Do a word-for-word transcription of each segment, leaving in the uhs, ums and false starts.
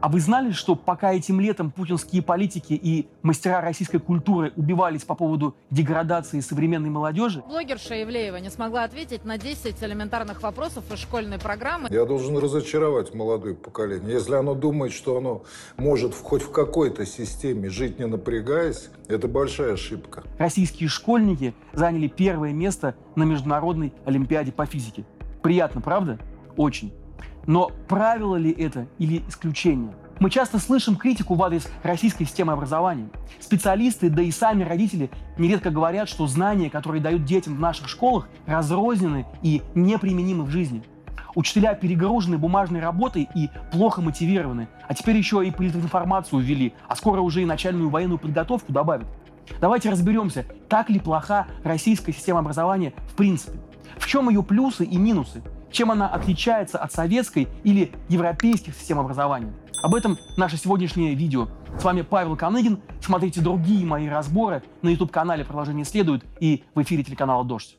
А вы знали, что пока этим летом путинские политики и мастера российской культуры убивались по поводу деградации современной молодежи? Блогерша Евлеева не смогла ответить на десять элементарных вопросов из школьной программы. Я должен разочаровать молодое поколение. Если оно думает, что оно может хоть в какой-то системе жить не напрягаясь, это большая ошибка. Российские школьники заняли первое место на Международной олимпиаде по физике. Приятно, правда? Очень. Но правило ли это или исключение? Мы часто слышим критику в адрес российской системы образования. Специалисты, да и сами родители нередко говорят, что знания, которые дают детям в наших школах, разрознены и неприменимы в жизни. Учителя перегружены бумажной работой и плохо мотивированы. А теперь еще и политинформацию ввели, а скоро уже и начальную военную подготовку добавят. Давайте разберемся, так ли плоха российская система образования в принципе. В чем ее плюсы и минусы? Чем она отличается от советской или европейских систем образования? Об этом наше сегодняшнее видео. С вами Павел Каныгин. Смотрите другие мои разборы на YouTube-канале «Продолжение следует» и в эфире телеканала «Дождь».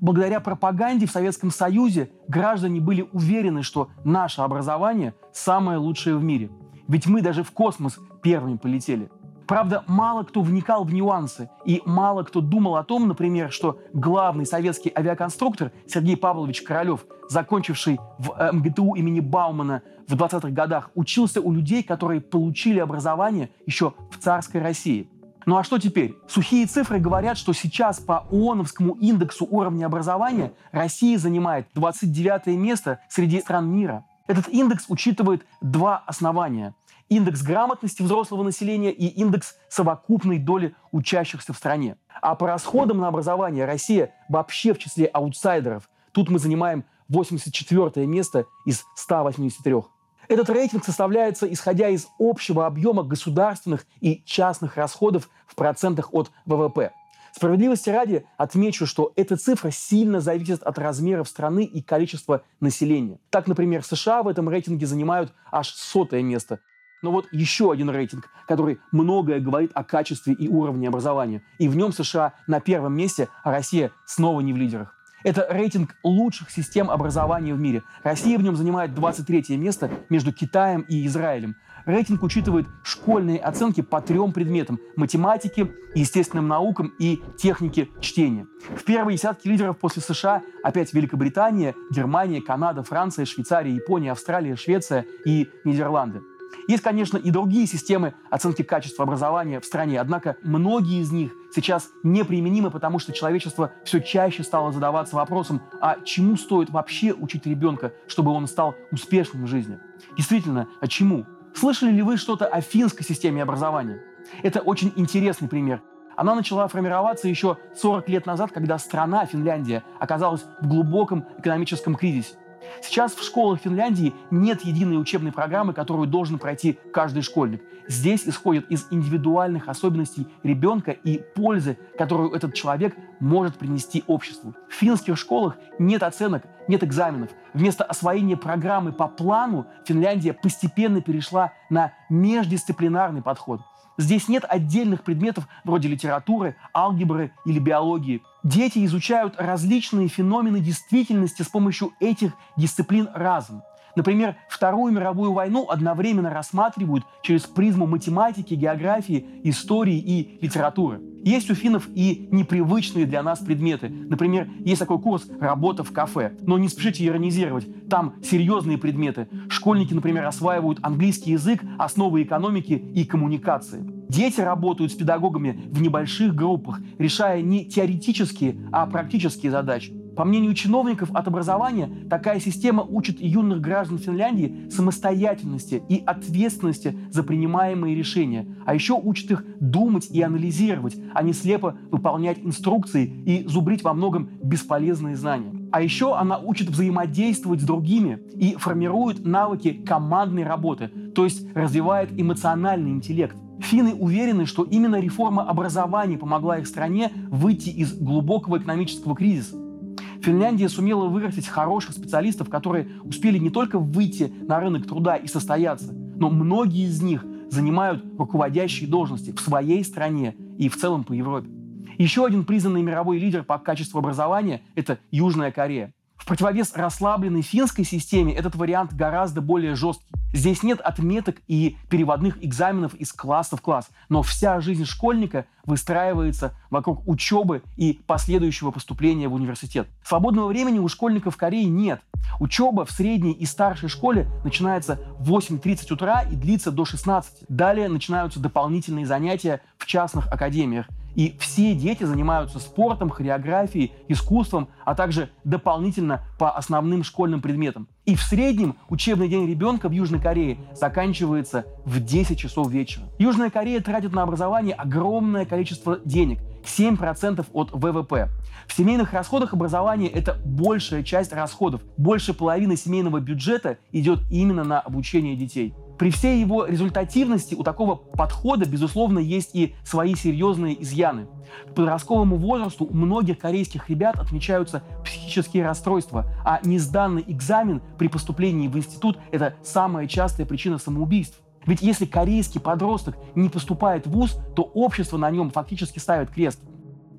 Благодаря пропаганде в Советском Союзе граждане были уверены, что наше образование самое лучшее в мире. Ведь мы даже в космос первыми полетели. Правда, мало кто вникал в нюансы, и мало кто думал о том, например, что главный советский авиаконструктор Сергей Павлович Королев, закончивший в эм гэ тэ у имени Баумана в двадцатых годах, учился у людей, которые получили образование еще в царской России. Ну а что теперь? Сухие цифры говорят, что сейчас по ООНовскому индексу уровня образования Россия занимает двадцать девятое место среди стран мира. Этот индекс учитывает два основания – индекс грамотности взрослого населения и индекс совокупной доли учащихся в стране. А по расходам на образование Россия вообще в числе аутсайдеров. Тут мы занимаем восемьдесят четвёртое место из ста восьмидесяти трёх. Этот рейтинг составляется, исходя из общего объема государственных и частных расходов в процентах от вэ вэ пэ. Справедливости ради отмечу, что эта цифра сильно зависит от размеров страны и количества населения. Так, например, США в этом рейтинге занимают аж сотое место. Но вот еще один рейтинг, который многое говорит о качестве и уровне образования. И в нем США на первом месте, а Россия снова не в лидерах. Это рейтинг лучших систем образования в мире. Россия в нем занимает двадцать третье место между Китаем и Израилем. Рейтинг учитывает школьные оценки по трем предметам – математике, естественным наукам и технике чтения. В первые десятки лидеров после США опять Великобритания, Германия, Канада, Франция, Швейцария, Япония, Австралия, Швеция и Нидерланды. Есть, конечно, и другие системы оценки качества образования в стране, однако многие из них сейчас неприменимы, потому что человечество все чаще стало задаваться вопросом, а чему стоит вообще учить ребенка, чтобы он стал успешным в жизни? Действительно, а чему? Слышали ли вы что-то о финской системе образования? Это очень интересный пример. Она начала формироваться еще сорок лет назад, когда страна, Финляндия, оказалась в глубоком экономическом кризисе. Сейчас в школах Финляндии нет единой учебной программы, которую должен пройти каждый школьник. Здесь исходят из индивидуальных особенностей ребенка и пользы, которую этот человек может принести обществу. В финских школах нет оценок, нет экзаменов. Вместо освоения программы по плану Финляндия постепенно перешла на междисциплинарный подход. Здесь нет отдельных предметов вроде литературы, алгебры или биологии. Дети изучают различные феномены действительности с помощью этих дисциплин разом. Например, Вторую мировую войну одновременно рассматривают через призму математики, географии, истории и литературы. Есть у финнов и непривычные для нас предметы. Например, есть такой курс «Работа в кафе». Но не спешите иронизировать, там серьезные предметы. Школьники, например, осваивают английский язык, основы экономики и коммуникации. Дети работают с педагогами в небольших группах, решая не теоретические, а практические задачи. По мнению чиновников от образования, такая система учит юных граждан Финляндии самостоятельности и ответственности за принимаемые решения, а еще учит их думать и анализировать, а не слепо выполнять инструкции и зубрить во многом бесполезные знания. А еще она учит взаимодействовать с другими и формирует навыки командной работы, то есть развивает эмоциональный интеллект. Финны уверены, что именно реформа образования помогла их стране выйти из глубокого экономического кризиса. Финляндия сумела вырастить хороших специалистов, которые успели не только выйти на рынок труда и состояться, но многие из них занимают руководящие должности в своей стране и в целом по Европе. Еще один признанный мировой лидер по качеству образования – это Южная Корея. В противовес расслабленной финской системе этот вариант гораздо более жесткий. Здесь нет отметок и переводных экзаменов из класса в класс, но вся жизнь школьника выстраивается вокруг учебы и последующего поступления в университет. Свободного времени у школьников в Корее нет. Учеба в средней и старшей школе начинается в восемь тридцать утра и длится до шестнадцати. Далее начинаются дополнительные занятия в частных академиях. И все дети занимаются спортом, хореографией, искусством, а также дополнительно по основным школьным предметам. И в среднем учебный день ребенка в Южной Корее заканчивается в десять часов вечера. Южная Корея тратит на образование огромное количество денег – семь процентов от вэ вэ пэ. В семейных расходах образование – это большая часть расходов. Больше половины семейного бюджета идет именно на обучение детей. При всей его результативности у такого подхода, безусловно, есть и свои серьезные изъяны. К подростковому возрасту у многих корейских ребят отмечаются психические расстройства, а несданный экзамен при поступлении в институт – это самая частая причина самоубийств. Ведь если корейский подросток не поступает в вуз, то общество на нем фактически ставит крест.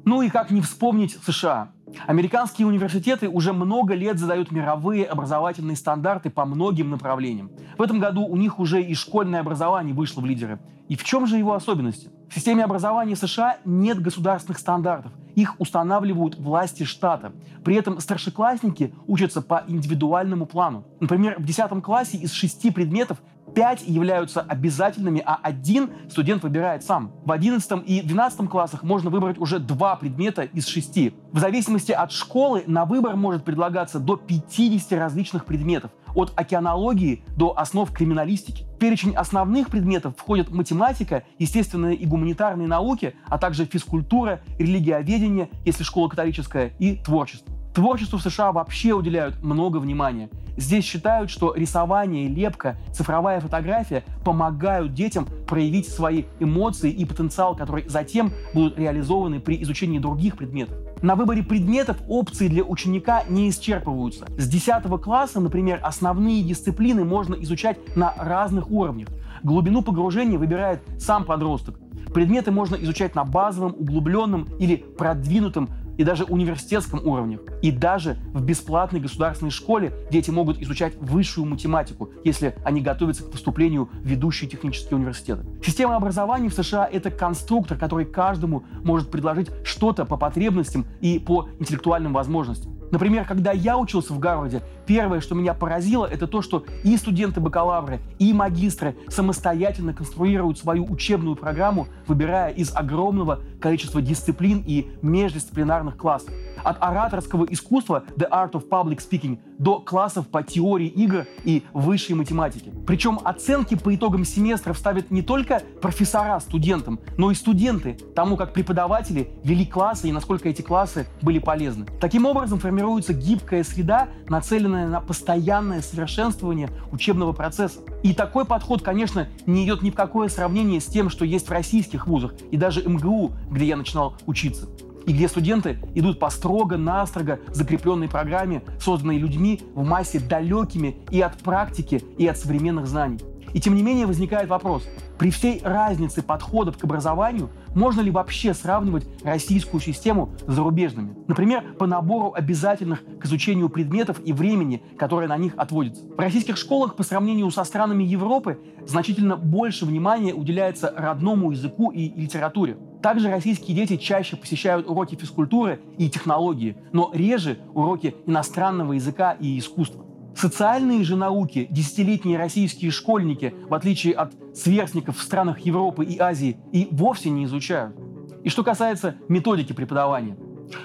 Ну и как не вспомнить США. Американские университеты уже много лет задают мировые образовательные стандарты по многим направлениям. В этом году у них уже и школьное образование вышло в лидеры. И в чем же его особенности? В системе образования США нет государственных стандартов. Их устанавливают власти штата. При этом старшеклассники учатся по индивидуальному плану. Например, в десятом классе из шести предметов пять являются обязательными, а один студент выбирает сам. В одиннадцатом и двенадцатом классах можно выбрать уже два предмета из шести. В зависимости от школы на выбор может предлагаться до пятидесяти различных предметов, от океанологии до основ криминалистики. В перечень основных предметов входят математика, естественные и гуманитарные науки, а также физкультура, религиоведение, если школа католическая, и творчество. Творчеству в США вообще уделяют много внимания. Здесь считают, что рисование, лепка, цифровая фотография помогают детям проявить свои эмоции и потенциал, которые затем будут реализованы при изучении других предметов. На выборе предметов опции для ученика не исчерпываются. С десятого класса, например, основные дисциплины можно изучать на разных уровнях. Глубину погружения выбирает сам подросток. Предметы можно изучать на базовом, углубленном или продвинутом и даже университетском уровне. И даже в бесплатной государственной школе дети могут изучать высшую математику, если они готовятся к поступлению в ведущие технические университеты. Система образования в США – это конструктор, который каждому может предложить что-то по потребностям и по интеллектуальным возможностям. Например, когда я учился в Гарварде, первое, что меня поразило, это то, что и студенты-бакалавры, и магистры самостоятельно конструируют свою учебную программу, выбирая из огромного количества дисциплин и междисциплинарных классов. От ораторского искусства «The Art of Public Speaking» до классов по теории игр и высшей математике. Причем оценки по итогам семестров ставят не только профессора студентам, но и студенты тому, как преподаватели вели классы и насколько эти классы были полезны. Таким образом формируется гибкая среда, нацеленная на постоянное совершенствование учебного процесса. И такой подход, конечно, не идет ни в какое сравнение с тем, что есть в российских вузах и даже эм гэ у, где я начинал учиться. И где студенты идут по строго-настрого закрепленной программе, созданной людьми в массе далекими и от практики, и от современных знаний. И тем не менее возникает вопрос, при всей разнице подходов к образованию, можно ли вообще сравнивать российскую систему с зарубежными? Например, по набору обязательных к изучению предметов и времени, которое на них отводится. В российских школах по сравнению со странами Европы значительно больше внимания уделяется родному языку и литературе. Также российские дети чаще посещают уроки физкультуры и технологии, но реже уроки иностранного языка и искусства. Социальные же науки десятилетние российские школьники, в отличие от сверстников в странах Европы и Азии, и вовсе не изучают. И что касается методики преподавания.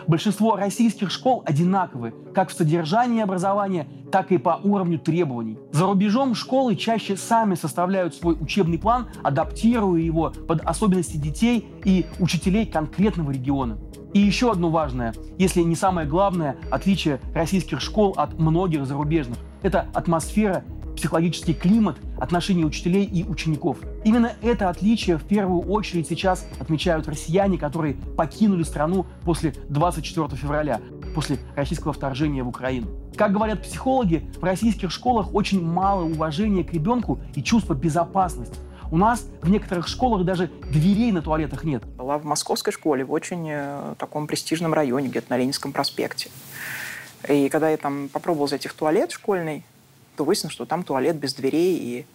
Большинство российских школ одинаковы как в содержании образования, так и по уровню требований. За рубежом школы чаще сами составляют свой учебный план, адаптируя его под особенности детей и учителей конкретного региона. И еще одно важное, если не самое главное, отличие российских школ от многих зарубежных – это атмосфера, психологический климат, отношения учителей и учеников. Именно это отличие в первую очередь сейчас отмечают россияне, которые покинули страну после двадцать четвёртого февраля, после российского вторжения в Украину. Как говорят психологи, в российских школах очень мало уважения к ребенку и чувства безопасности. У нас в некоторых школах даже дверей на туалетах нет. Была в московской школе, в очень таком престижном районе, где-то на Ленинском проспекте. И когда я там попробовал зайти в туалет школьный, то выяснилось, что там туалет без дверей и...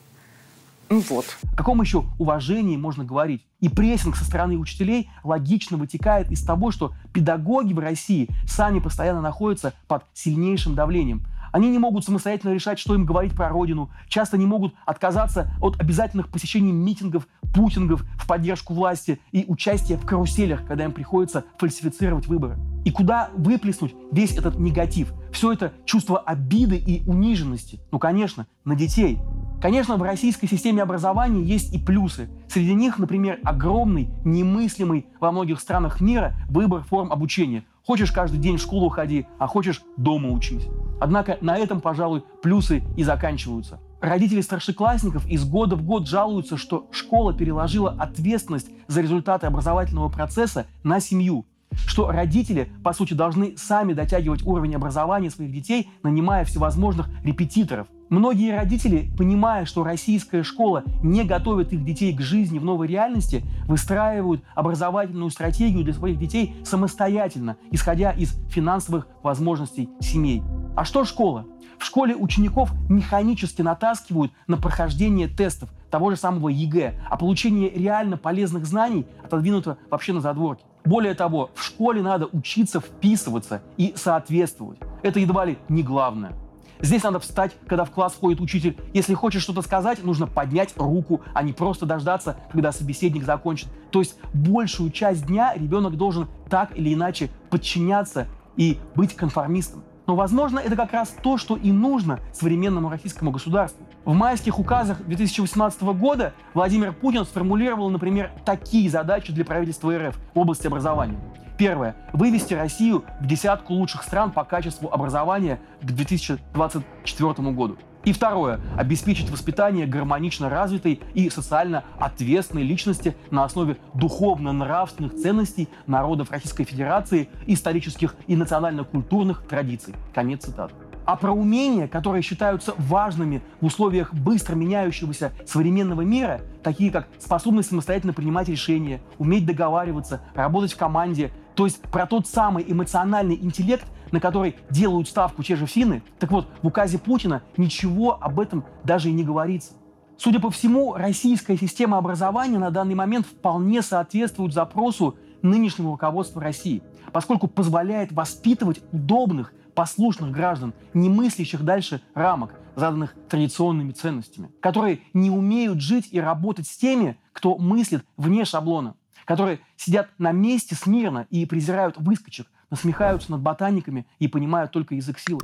Ну вот. О каком еще уважении можно говорить? И прессинг со стороны учителей логично вытекает из того, что педагоги в России сами постоянно находятся под сильнейшим давлением. Они не могут самостоятельно решать, что им говорить про родину. Часто не могут отказаться от обязательных посещений митингов, путингов в поддержку власти и участия в каруселях, когда им приходится фальсифицировать выборы. И куда выплеснуть весь этот негатив? Все это чувство обиды и униженности. Ну, конечно, на детей. Конечно, в российской системе образования есть и плюсы. Среди них, например, огромный, немыслимый во многих странах мира выбор форм обучения. Хочешь каждый день в школу ходи, а хочешь дома учись. Однако на этом, пожалуй, плюсы и заканчиваются. Родители старшеклассников из года в год жалуются, что школа переложила ответственность за результаты образовательного процесса на семью. Что родители, по сути, должны сами дотягивать уровень образования своих детей, нанимая всевозможных репетиторов. Многие родители, понимая, что российская школа не готовит их детей к жизни в новой реальности, выстраивают образовательную стратегию для своих детей самостоятельно, исходя из финансовых возможностей семей. А что школа? В школе учеников механически натаскивают на прохождение тестов того же самого ЕГЭ, а получение реально полезных знаний отодвинуто вообще на задворки. Более того, в школе надо учиться вписываться и соответствовать. Это едва ли не главное. Здесь надо встать, когда в класс входит учитель. Если хочешь что-то сказать, нужно поднять руку, а не просто дождаться, когда собеседник закончит. То есть большую часть дня ребенок должен так или иначе подчиняться и быть конформистом. Но, возможно, это как раз то, что и нужно современному российскому государству. В майских указах две тысячи восемнадцатого года Владимир Путин сформулировал, например, такие задачи для правительства РФ в области образования. Первое. Вывести Россию в десятку лучших стран по качеству образования к две тысячи двадцать четвёртому году. И второе. Обеспечить воспитание гармонично развитой и социально ответственной личности на основе духовно-нравственных ценностей народов Российской Федерации, исторических и национально-культурных традиций. Конец цитаты. А про умения, которые считаются важными в условиях быстро меняющегося современного мира, такие как способность самостоятельно принимать решения, уметь договариваться, работать в команде, то есть про тот самый эмоциональный интеллект, на который делают ставку те же финны, так вот, в указе Путина ничего об этом даже и не говорится. Судя по всему, российская система образования на данный момент вполне соответствует запросу нынешнего руководства России, поскольку позволяет воспитывать удобных, послушных граждан, не мыслящих дальше рамок, заданных традиционными ценностями, которые не умеют жить и работать с теми, кто мыслит вне шаблона, которые сидят на месте смирно и презирают выскочек, насмехаются над ботаниками и понимают только язык силы.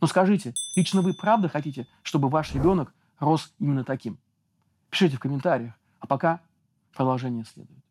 Но скажите, лично вы правда хотите, чтобы ваш ребенок рос именно таким? Пишите в комментариях. А пока продолжение следует.